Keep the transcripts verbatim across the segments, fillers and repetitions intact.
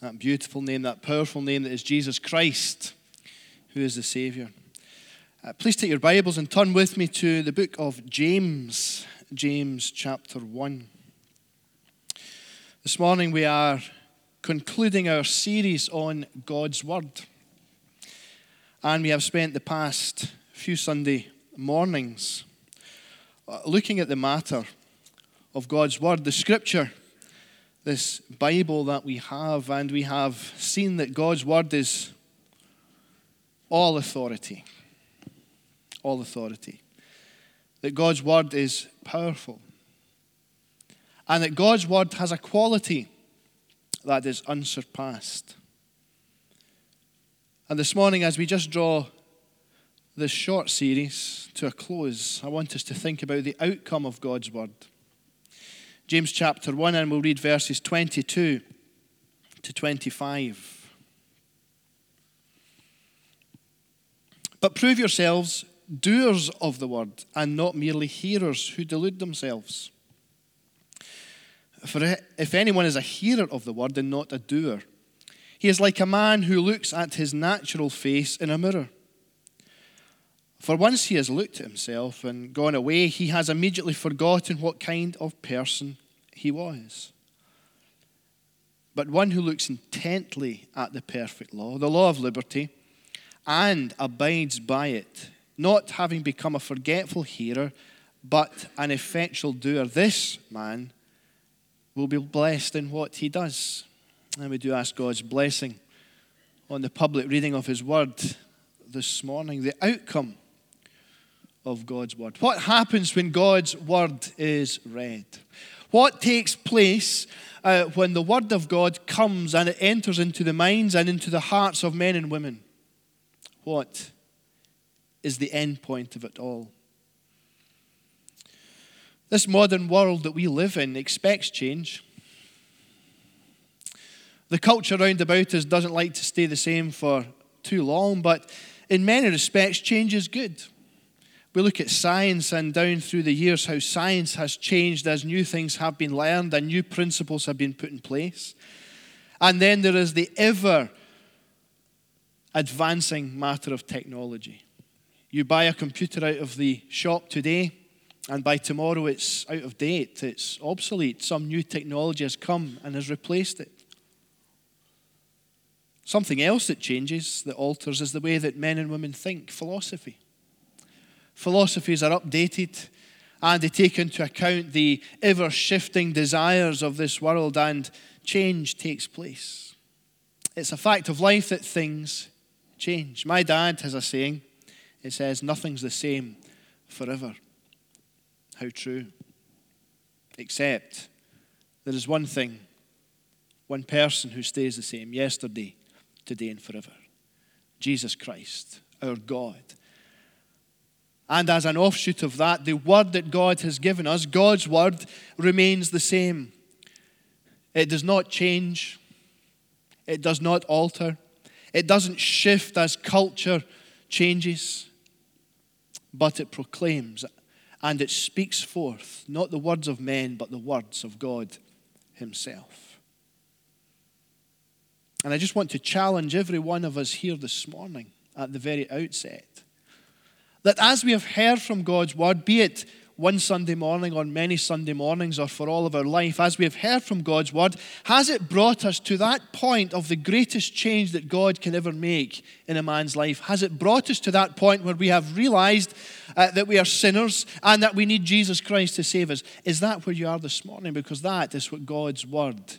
that beautiful name, that powerful name that is Jesus Christ, who is the Savior. Uh, please take your Bibles and turn with me to the book of James, James chapter one. This morning we are concluding our series on God's Word. And we have spent the past few Sunday mornings looking at the matter of God's Word, the Scripture, this Bible that we have, and we have seen that God's Word is all authority, all authority, that God's Word is powerful, and that God's Word has a quality that is unsurpassed. And this morning, as we just draw this short series to a close, I want us to think about the outcome of God's Word. James chapter one, and we'll read verses twenty-two to twenty-five. But prove yourselves doers of the word, and not merely hearers who delude themselves. For if anyone is a hearer of the word and not a doer, he is like a man who looks at his natural face in a mirror. For once he has looked at himself and gone away, he has immediately forgotten what kind of person he was. But one who looks intently at the perfect law, the law of liberty, and abides by it, not having become a forgetful hearer, but an effectual doer, this man will be blessed in what he does. And we do ask God's blessing on the public reading of his word this morning, the outcome of God's word. What happens when God's word is read? What takes place uh, when the word of God comes and it enters into the minds and into the hearts of men and women? What is the end point of it all? This modern world that we live in expects change. The culture round about us doesn't like to stay the same for too long, but in many respects, change is good. We look at science and down through the years how science has changed as new things have been learned and new principles have been put in place. And then there is the ever advancing matter of technology. You buy a computer out of the shop today, and by tomorrow it's out of date, it's obsolete. Some new technology has come and has replaced it. Something else that changes, that alters, is the way that men and women think, philosophy. Philosophies are updated and they take into account the ever-shifting desires of this world, and change takes place. It's a fact of life that things change. My dad has a saying, it says, nothing's the same forever. How true. Except there is one thing, one person who stays the same yesterday, today and forever. Jesus Christ, our God. And as an offshoot of that, the word that God has given us, God's word, remains the same. It does not change. It does not alter. It doesn't shift as culture changes. But it proclaims and it speaks forth, not the words of men, but the words of God himself. And I just want to challenge every one of us here this morning at the very outset that as we have heard from God's word, be it one Sunday morning or many Sunday mornings or for all of our life, as we have heard from God's word, has it brought us to that point of the greatest change that God can ever make in a man's life? Has it brought us to that point where we have realized uh, that we are sinners and that we need Jesus Christ to save us? Is that where you are this morning? Because that is what God's word is.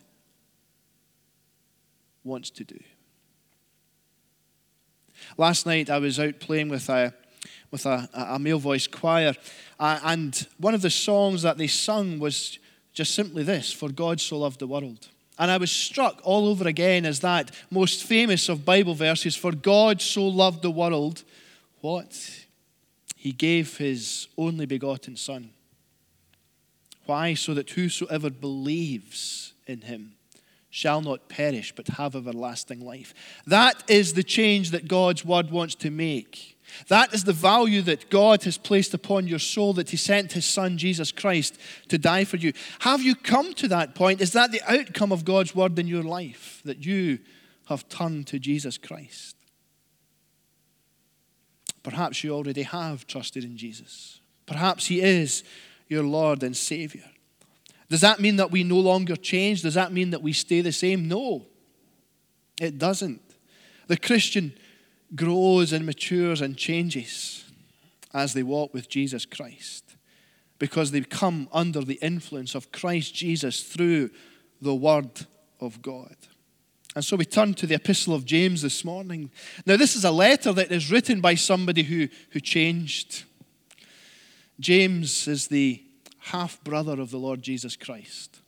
Wants to do. Last night I was out playing with a with a, a male voice choir, uh, and one of the songs that they sung was just simply this: "For God so loved the world." And I was struck all over again as that most famous of Bible verses: "For God so loved the world, what? He gave his only begotten Son. Why? So that whosoever believes in him shall not perish, but have everlasting life." That is the change that God's word wants to make. That is the value that God has placed upon your soul, that he sent his son, Jesus Christ, to die for you. Have you come to that point? Is that the outcome of God's word in your life, that you have turned to Jesus Christ? Perhaps you already have trusted in Jesus. Perhaps he is your Lord and Savior. Does that mean that we no longer change? Does that mean that we stay the same? No, it doesn't. The Christian grows and matures and changes as they walk with Jesus Christ, because they come under the influence of Christ Jesus through the Word of God. And so we turn to the epistle of James this morning. Now, this is a letter that is written by somebody who, who changed. James is the half-brother of the Lord Jesus Christ.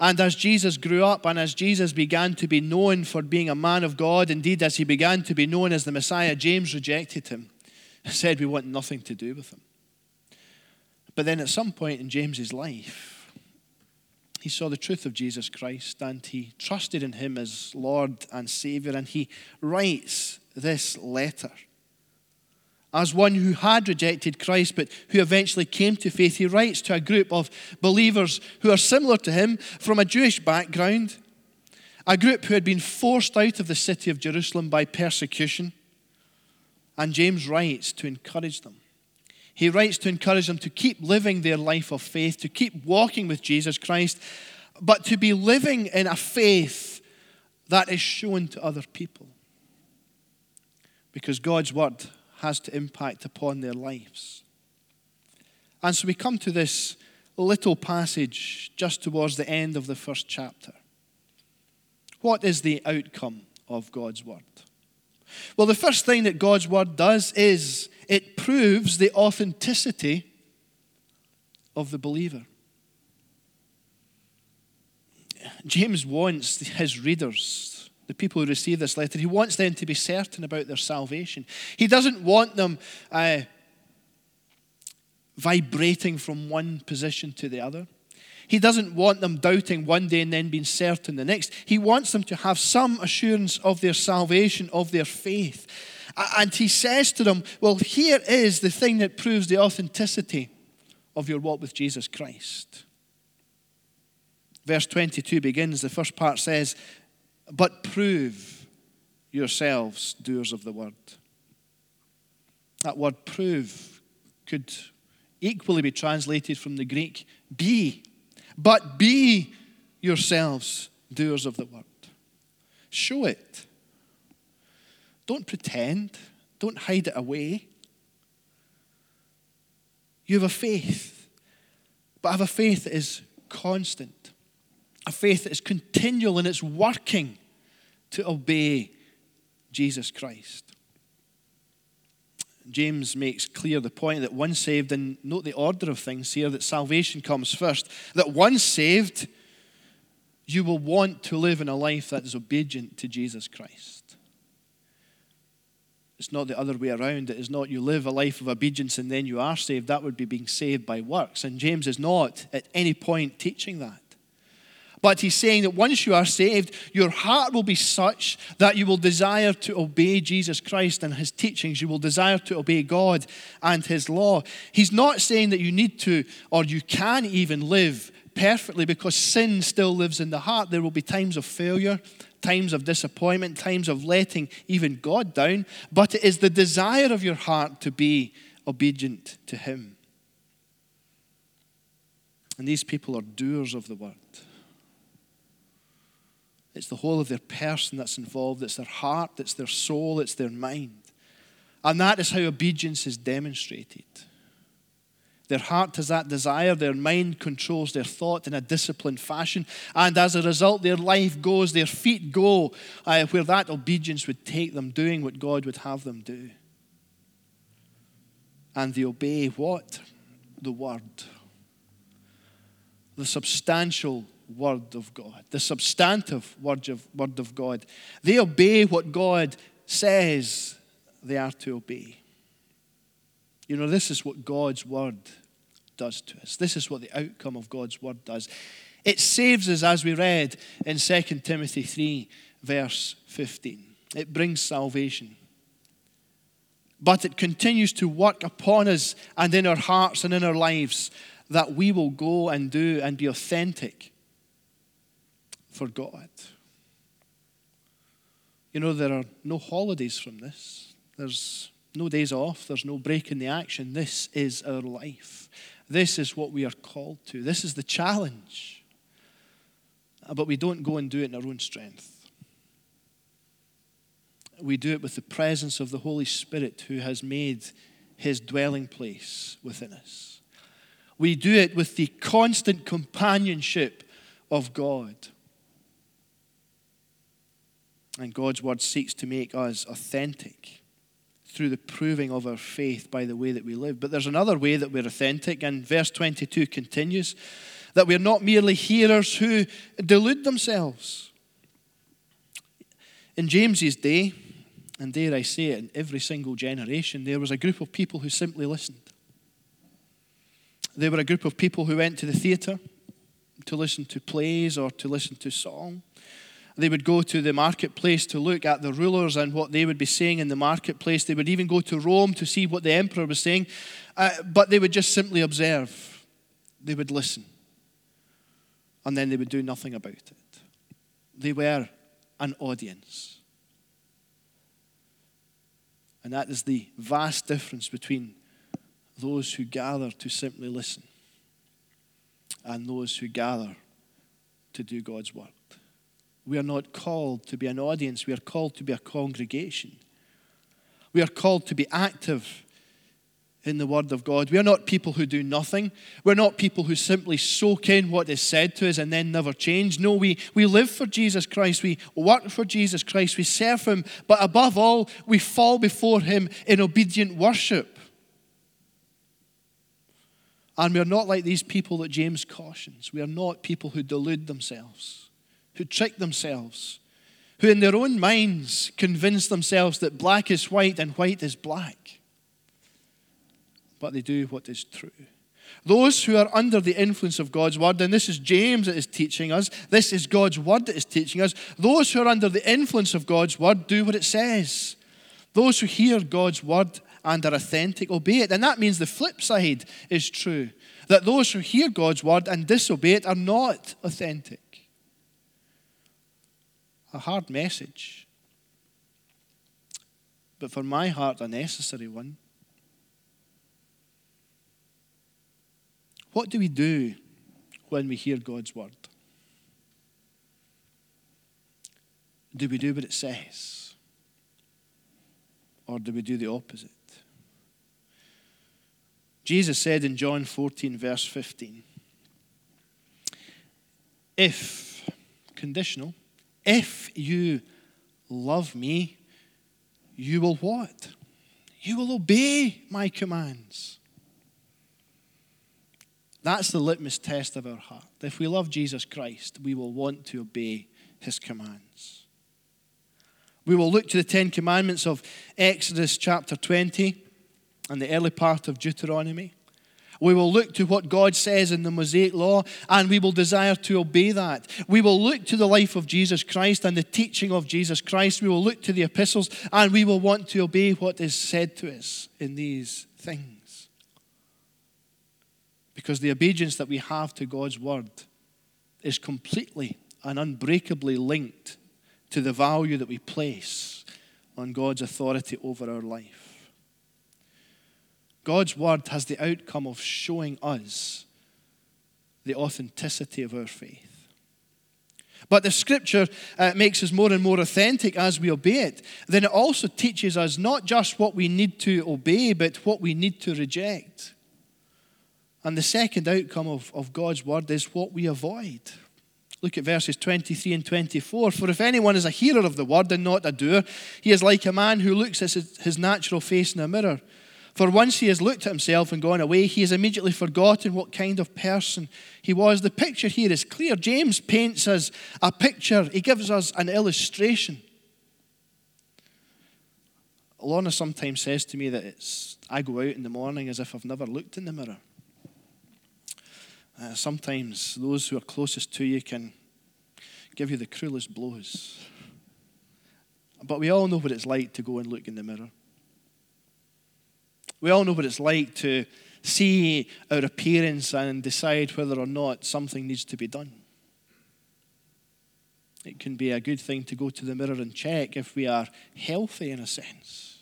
And as Jesus grew up and as Jesus began to be known for being a man of God, indeed, as he began to be known as the Messiah, James rejected him and said, we want nothing to do with him. But then at some point in James's life, he saw the truth of Jesus Christ and he trusted in him as Lord and Savior, and he writes this letter. As one who had rejected Christ but who eventually came to faith, he writes to a group of believers who are similar to him from a Jewish background, a group who had been forced out of the city of Jerusalem by persecution. And James writes to encourage them. He writes to encourage them to keep living their life of faith, to keep walking with Jesus Christ, but to be living in a faith that is shown to other people. Because God's word has to impact upon their lives. And so we come to this little passage just towards the end of the first chapter. What is the outcome of God's word? Well, the first thing that God's word does is it proves the authenticity of the believer. James wants his readers, the people who receive this letter, he wants them to be certain about their salvation. He doesn't want them uh, vibrating from one position to the other. He doesn't want them doubting one day and then being certain the next. He wants them to have some assurance of their salvation, of their faith. And he says to them, well, here is the thing that proves the authenticity of your walk with Jesus Christ. Verse twenty-two begins, the first part says, but prove yourselves doers of the word. That word prove could equally be translated from the Greek be, but be yourselves doers of the word. Show it. Don't pretend. Don't hide it away. You have a faith, but have a faith that is constant. A faith that is continual and it's working to obey Jesus Christ. James makes clear the point that once saved, and note the order of things here, that salvation comes first. That once saved, you will want to live in a life that is obedient to Jesus Christ. It's not the other way around. It is not you live a life of obedience and then you are saved. That would be being saved by works. And James is not at any point teaching that. But he's saying that once you are saved, your heart will be such that you will desire to obey Jesus Christ and his teachings. You will desire to obey God and his law. He's not saying that you need to, or you can even live perfectly, because sin still lives in the heart. There will be times of failure, times of disappointment, times of letting even God down. But it is the desire of your heart to be obedient to him. And these people are doers of the word. It's the whole of their person that's involved. It's their heart, it's their soul, it's their mind. And that is how obedience is demonstrated. Their heart has that desire, their mind controls their thought in a disciplined fashion, and as a result, their life goes, their feet go, uh, where that obedience would take them, doing what God would have them do. And they obey what? The word. The substantial Word of God, the substantive word of, word of God. They obey what God says they are to obey. You know, this is what God's word does to us. This is what the outcome of God's word does. It saves us, as we read in Second Timothy three, verse fifteen. It brings salvation. but it continues to work upon us and in our hearts and in our lives that we will go and do and be authentic for God. You know, there are no holidays from this. There's no days off. There's no break in the action. This is our life. This is what we are called to. This is the challenge. But we don't go and do it in our own strength. We do it with the presence of the Holy Spirit who has made his dwelling place within us. We do it with the constant companionship of God. And God's word seeks to make us authentic through the proving of our faith by the way that we live. But there's another way that we're authentic, and verse twenty-two continues, that we're not merely hearers who delude themselves. In James's day, and dare I say it, in every single generation, there was a group of people who simply listened. They were a group of people who went to the theatre to listen to plays or to listen to song. They would go to the marketplace to look at the rulers and what they would be saying in the marketplace. They would even go to Rome to see what the emperor was saying. Uh, but they would just simply observe. They would listen. And then they would do nothing about it. They were an audience. And that is the vast difference between those who gather to simply listen and those who gather to do God's work. We are not called to be an audience. We are called to be a congregation. We are called to be active in the Word of God. We are not people who do nothing. We're not people who simply soak in what is said to us and then never change. No, we, we live for Jesus Christ. We work for Jesus Christ. We serve him. But above all, we fall before him in obedient worship. And we are not like these people that James cautions. We are not people who delude themselves, who trick themselves, who in their own minds convince themselves that black is white and white is black. But they do what is true. Those who are under the influence of God's word, and this is James that is teaching us, this is God's word that is teaching us, those who are under the influence of God's word do what it says. Those who hear God's word and are authentic obey it. And that means the flip side is true, that those who hear God's word and disobey it are not authentic. A hard message, but for my heart, a necessary one. What do we do when we hear God's word? Do we do what it says? Or do we do the opposite? Jesus said in John fourteen, verse fifteen, if, conditional, if you love me, you will what? You will obey my commands. That's the litmus test of our heart. If we love Jesus Christ, we will want to obey his commands. We will look to the Ten Commandments of Exodus chapter twenty and the early part of Deuteronomy. We will look to what God says in the Mosaic Law, and we will desire to obey that. We will look to the life of Jesus Christ and the teaching of Jesus Christ. We will look to the epistles, and we will want to obey what is said to us in these things. Because the obedience that we have to God's word is completely and unbreakably linked to the value that we place on God's authority over our life. God's word has the outcome of showing us the authenticity of our faith. But the scripture uh, makes us more and more authentic as we obey it. Then it also teaches us not just what we need to obey, but what we need to reject. And the second outcome of, of God's word is what we avoid. Look at verses twenty-three and twenty-four. For if anyone is a hearer of the word and not a doer, he is like a man who looks at his natural face in a mirror. For once he has looked at himself and gone away, he has immediately forgotten what kind of person he was. The picture here is clear. James paints us a picture. He gives us an illustration. Lorna sometimes says to me that it's, I go out in the morning as if I've never looked in the mirror. Uh, sometimes those who are closest to you can give you the cruelest blows. But we all know what it's like to go and look in the mirror. We all know what it's like to see our appearance and decide whether or not something needs to be done. It can be a good thing to go to the mirror and check if we are healthy in a sense.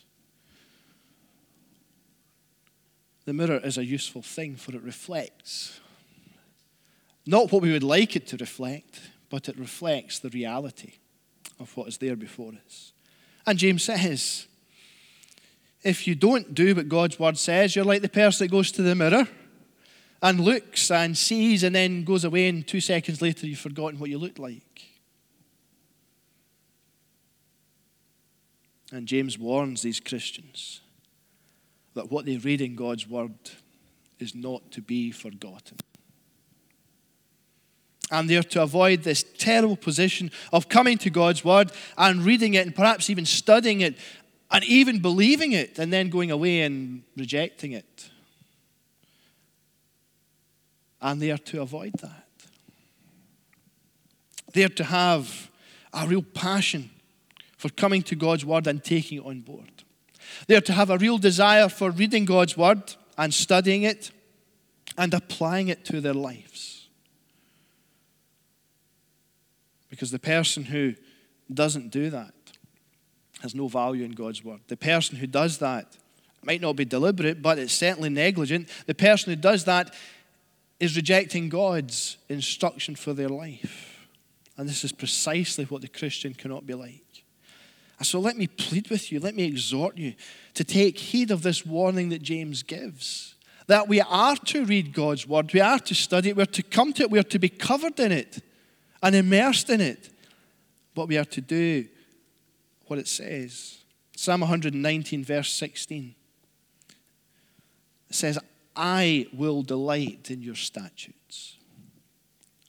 The mirror is a useful thing, for it reflects not what we would like it to reflect, but it reflects the reality of what is there before us. And James says, if you don't do what God's word says, you're like the person that goes to the mirror and looks and sees and then goes away, and two seconds later you've forgotten what you looked like. And James warns these Christians that what they read in God's word is not to be forgotten. And they are to avoid this terrible position of coming to God's word and reading it and perhaps even studying it and even believing it and then going away and rejecting it. And they are to avoid that. They are to have a real passion for coming to God's word and taking it on board. They are to have a real desire for reading God's word and studying it and applying it to their lives. Because the person who doesn't do that has no value in God's word. The person who does that might not be deliberate, but it's certainly negligent. The person who does that is rejecting God's instruction for their life. And this is precisely what the Christian cannot be like. So let me plead with you, let me exhort you to take heed of this warning that James gives, that we are to read God's word, we are to study it, we are to come to it, we are to be covered in it and immersed in it, but we are to do what it says. Psalm one nineteen, verse sixteen, it says, I will delight in your statutes.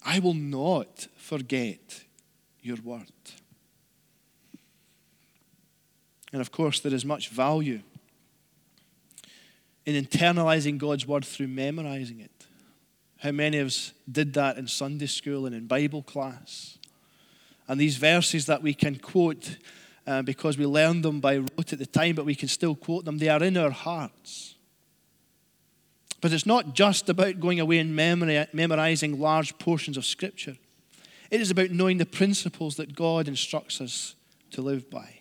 I will not forget your word. And of course, there is much value in internalizing God's word through memorizing it. How many of us did that in Sunday school and in Bible class? And these verses that we can quote uh, because we learned them by rote at the time, but we can still quote them, they are in our hearts. But it's not just about going away and memory, memorizing large portions of Scripture. It is about knowing the principles that God instructs us to live by.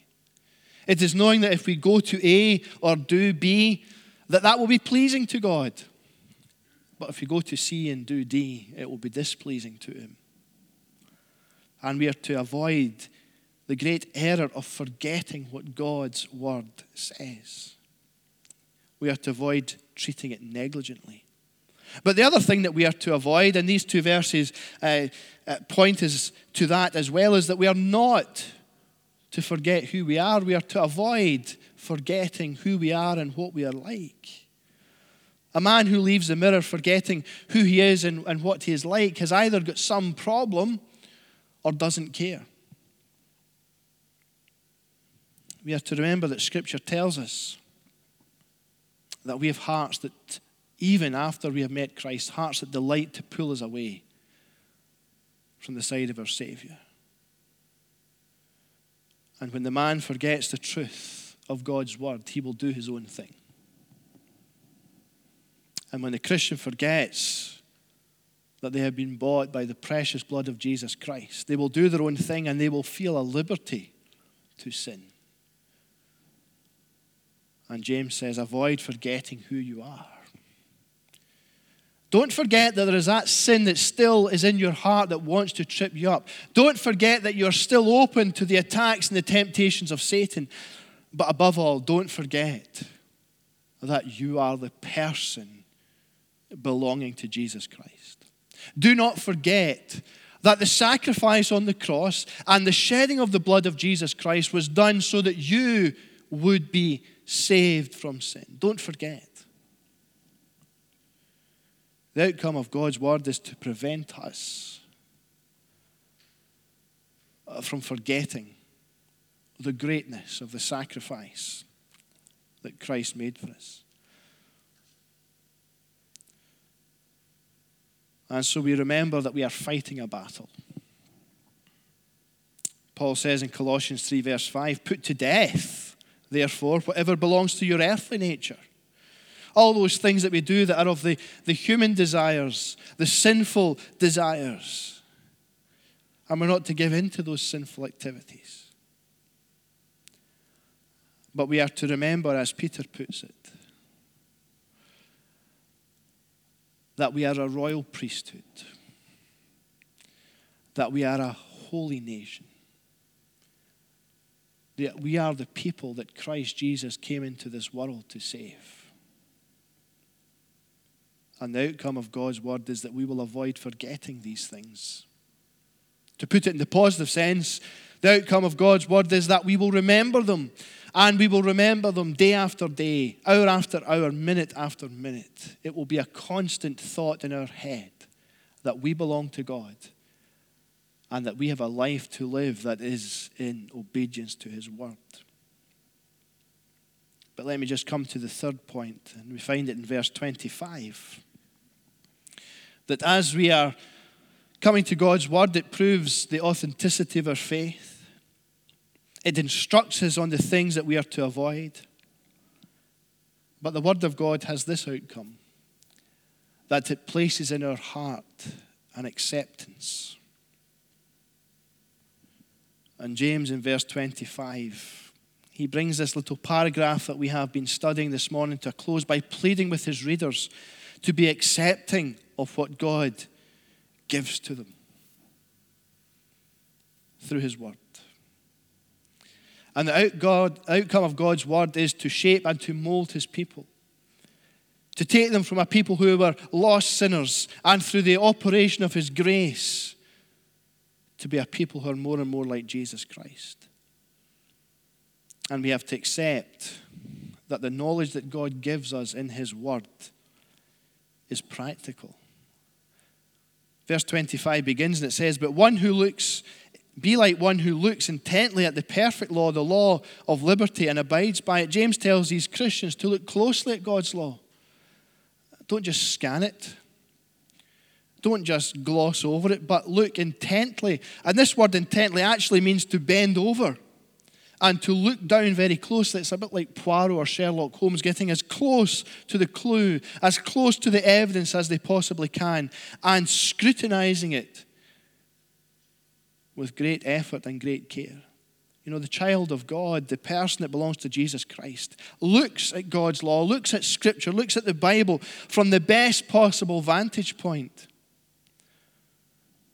It is knowing that if we go to A or do B, that that will be pleasing to God. But if we go to C and do D, it will be displeasing to Him. And we are to avoid the great error of forgetting what God's word says. We are to avoid treating it negligently. But the other thing that we are to avoid, and these two verses uh, point us to that as well, is that we are not to forget who we are. We are to avoid forgetting who we are and what we are like. A man who leaves the mirror forgetting who he is and, and what he is like has either got some problem or doesn't care. We are to remember that Scripture tells us that we have hearts that, even after we have met Christ, hearts that delight to pull us away from the side of our Savior. And when the man forgets the truth of God's word, he will do his own thing. And when the Christian forgets that they have been bought by the precious blood of Jesus Christ, they will do their own thing and they will feel a liberty to sin. And James says, avoid forgetting who you are. Don't forget that there is that sin that still is in your heart that wants to trip you up. Don't forget that you're still open to the attacks and the temptations of Satan. But above all, don't forget that you are the person belonging to Jesus Christ. Do not forget that the sacrifice on the cross and the shedding of the blood of Jesus Christ was done so that you would be saved from sin. Don't forget. The outcome of God's word is to prevent us from forgetting the greatness of the sacrifice that Christ made for us. And so we remember that we are fighting a battle. Paul says in Colossians three, verse five, put to death, therefore, whatever belongs to your earthly nature. all those things that we do that are of the, the human desires, the sinful desires. And we're not to give in to those sinful activities. But we are to remember, as Peter puts it, that we are a royal priesthood, that we are a holy nation, that we are the people that Christ Jesus came into this world to save. And the outcome of God's word is that we will avoid forgetting these things. To put it in the positive sense, the outcome of God's word is that we will remember them, and we will remember them day after day, hour after hour, minute after minute. It will be a constant thought in our head that we belong to God and that we have a life to live that is in obedience to his word. But let me just come to the third point, and we find it in verse twenty-five. That as we are coming to God's word, it proves the authenticity of our faith. It instructs us on the things that we are to avoid. But the word of God has this outcome, that it places in our heart an acceptance. And James, in verse twenty-five, he brings this little paragraph that we have been studying this morning to a close by pleading with his readers to be accepting of what God gives to them through his word. And the out God, outcome of God's word is to shape and to mold his people. To take them from a people who were lost sinners, and through the operation of his grace, to be a people who are more and more like Jesus Christ. And we have to accept that the knowledge that God gives us in his word is practical. Verse twenty-five begins and it says, "But one who looks... Be like one who looks intently at the perfect law, the law of liberty, and abides by it." James tells these Christians to look closely at God's law. Don't just scan it. Don't just gloss over it, but look intently. And this word intently actually means to bend over and to look down very closely. It's a bit like Poirot or Sherlock Holmes, getting as close to the clue, as close to the evidence as they possibly can, and scrutinizing it with great effort and great care. You know, the child of God, the person that belongs to Jesus Christ, looks at God's law, looks at Scripture, looks at the Bible from the best possible vantage point.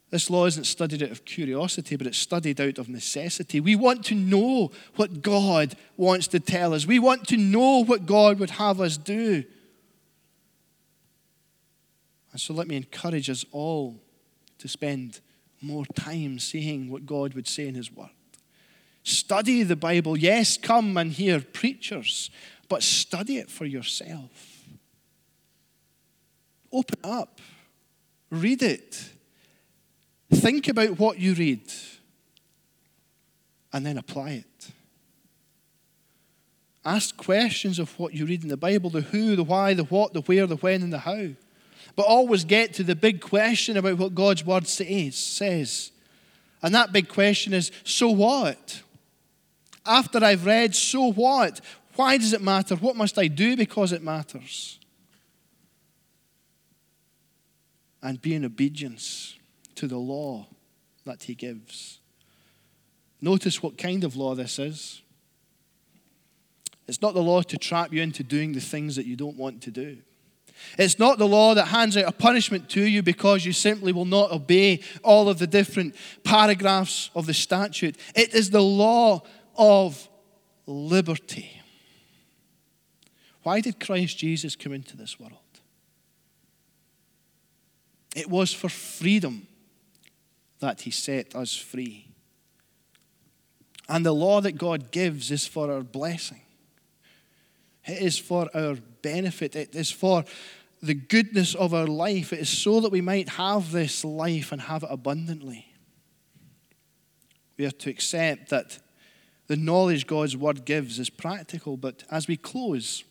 This law isn't studied out of curiosity, but it's studied out of necessity. We want to know what God wants to tell us. We want to know what God would have us do. And so let me encourage us all to spend more time seeing what God would say in his word. Study the Bible. Yes, come and hear preachers, but study it for yourself. Open up. Read it. Think about what you read, and then apply it. Ask questions of what you read in the Bible, the who, the why, the what, the where, the when, and the how. But always get to the big question about what God's word says. And that big question is, so what? After I've read, so what? Why does it matter? What must I do because it matters? And be in obedience to the law that he gives. Notice what kind of law this is. It's not the law to trap you into doing the things that you don't want to do. It's not the law that hands out a punishment to you because you simply will not obey all of the different paragraphs of the statute. It is the law of liberty. Why did Christ Jesus come into this world? It was for freedom that he set us free. And the law that God gives is for our blessing. It is for our benefit. It is for the goodness of our life. It is so that we might have this life and have it abundantly. We are to accept that the knowledge God's word gives is practical. But as we close,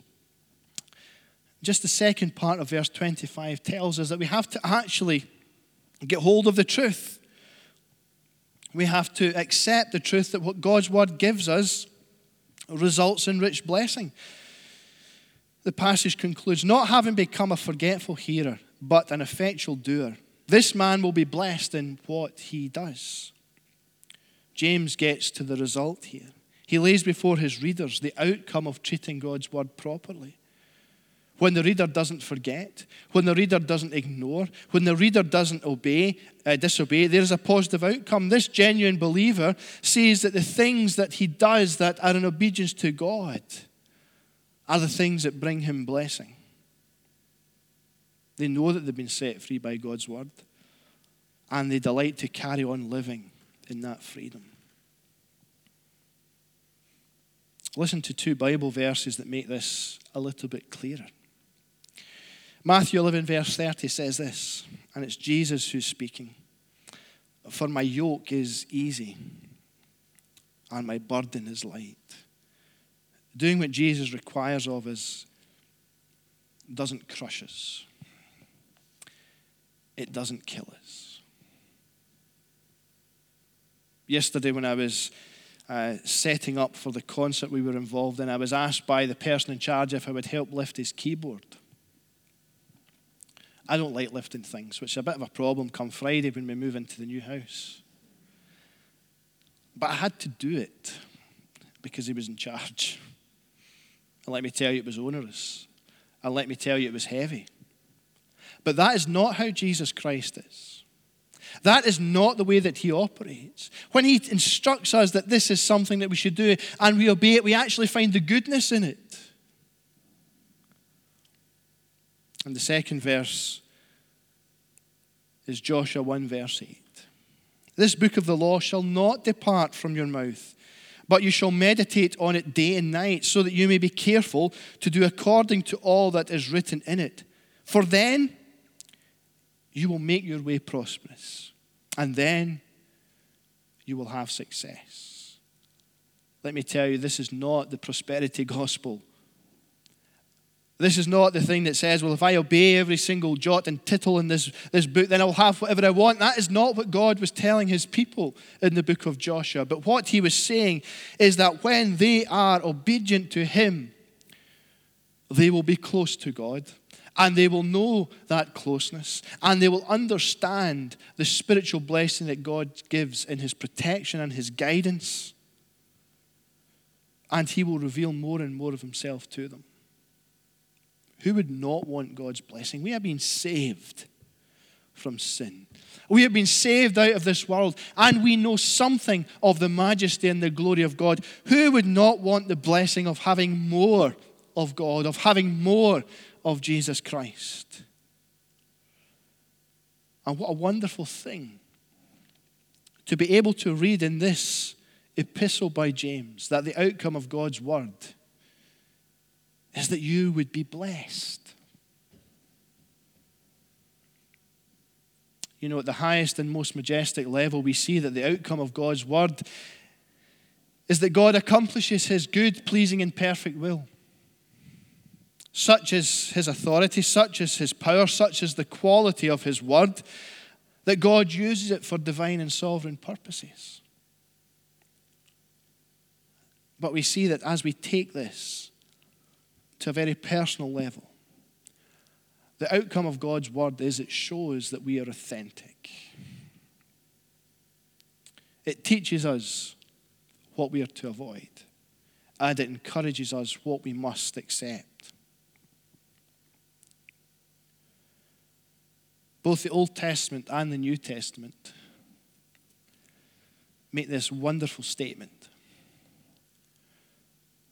just the second part of verse twenty-five tells us that we have to actually get hold of the truth. We have to accept the truth that what God's word gives us results in rich blessing. the passage concludes, not having become a forgetful hearer, but an effectual doer. This man will be blessed in what he does. James gets to the result here. He lays before his readers the outcome of treating God's word properly. When the reader doesn't forget, when the reader doesn't ignore, when the reader doesn't obey, uh, disobey, there's a positive outcome. This genuine believer sees that the things that he does that are in obedience to God are the things that bring him blessing. They know that they've been set free by God's word, and they delight to carry on living in that freedom. Listen to two Bible verses that make this a little bit clearer. Matthew eleven verse thirty says this, and it's Jesus who's speaking. For my yoke is easy and my burden is light. Doing what Jesus requires of us doesn't crush us. It doesn't kill us. Yesterday when I was Uh, setting up for the concert we were involved in, I was asked by the person in charge if I would help lift his keyboard. I don't like lifting things, which is a bit of a problem come Friday when we move into the new house. But I had to do it because he was in charge. And let me tell you, it was onerous. And let me tell you, it was heavy. But that is not how Jesus Christ is. That is not the way that he operates. When he instructs us that this is something that we should do and we obey it, we actually find the goodness in it. And the second verse is Joshua one verse eight. This book of the law shall not depart from your mouth, but you shall meditate on it day and night, so that you may be careful to do according to all that is written in it. For then you will make your way prosperous, and then you will have success. Let me tell you, this is not the prosperity gospel. This is not the thing that says, well, if I obey every single jot and tittle in this, this book, then I'll have whatever I want. That is not what God was telling his people in the book of Joshua. But what he was saying is that when they are obedient to him, they will be close to God. And they will know that closeness, and they will understand the spiritual blessing that God gives in his protection and his guidance. And he will reveal more and more of himself to them. Who would not want God's blessing? We have been saved from sin. We have been saved out of this world, and we know something of the majesty and the glory of God. Who would not want the blessing of having more of God, of having more of Jesus Christ? And what a wonderful thing to be able to read in this epistle by James, that the outcome of God's word is that you would be blessed. You know, at the highest and most majestic level, we see that the outcome of God's word is that God accomplishes his good, pleasing, and perfect will. Such is his authority, such is his power, such is the quality of his word, that God uses it for divine and sovereign purposes. But we see that as we take this to a very personal level, the outcome of God's word is it shows that we are authentic. It teaches us what we are to avoid, and it encourages us what we must accept. Both the Old Testament and the New Testament make this wonderful statement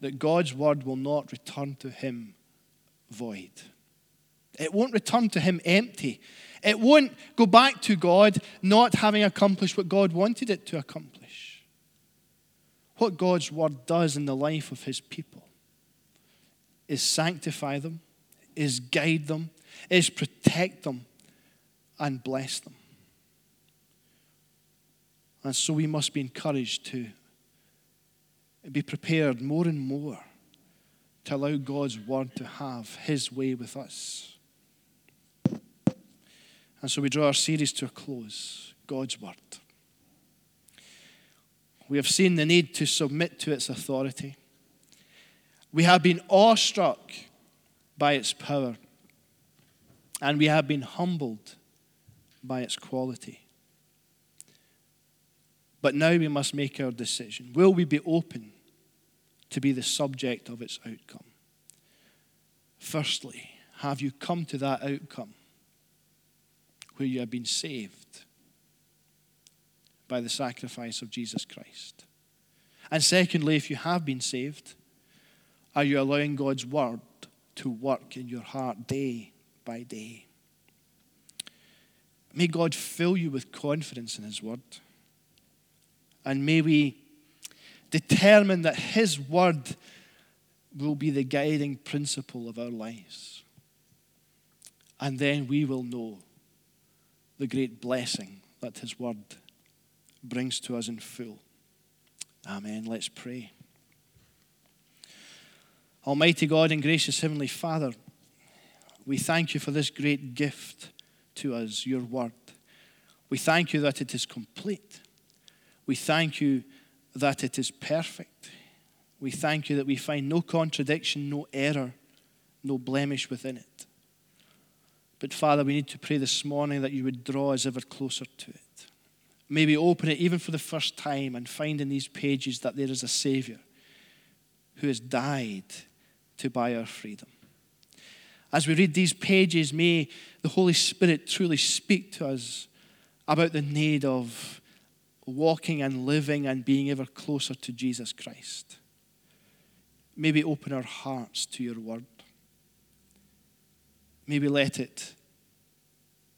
that God's word will not return to him void. It won't return to him empty. It won't go back to God not having accomplished what God wanted it to accomplish. What God's word does in the life of his people is sanctify them, is guide them, is protect them, and bless them. And so we must be encouraged to be prepared more and more to allow God's word to have his way with us. And so we draw our series to a close. God's word. We have seen the need to submit to its authority. We have been awestruck by its power, and we have been humbled by its quality. But now we must make our decision. Will we be open to be the subject of its outcome? Firstly, have you come to that outcome where you have been saved by the sacrifice of Jesus Christ? And secondly, if you have been saved, are you allowing God's word to work in your heart day by day? May God fill you with confidence in his word. And may we determine that his word will be the guiding principle of our lives. And then we will know the great blessing that his word brings to us in full. Amen. Let's pray. Almighty God and gracious Heavenly Father, we thank you for this great gift to us, your word. We thank you that it is complete. We thank you that it is perfect. We thank you that we find no contradiction, no error, no blemish within it. But Father, we need to pray this morning that you would draw us ever closer to it. May we open it even for the first time and find in these pages that there is a Savior who has died to buy our freedom. As we read these pages, may the Holy Spirit truly speak to us about the need of walking and living and being ever closer to Jesus Christ. May we open our hearts to your word. May we let it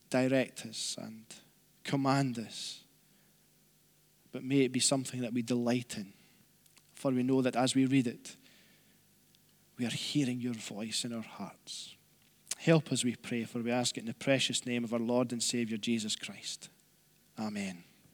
direct us and command us. But may it be something that we delight in. For we know that as we read it, we are hearing your voice in our hearts. Help us, we pray, for we ask it in the precious name of our Lord and Savior, Jesus Christ. Amen.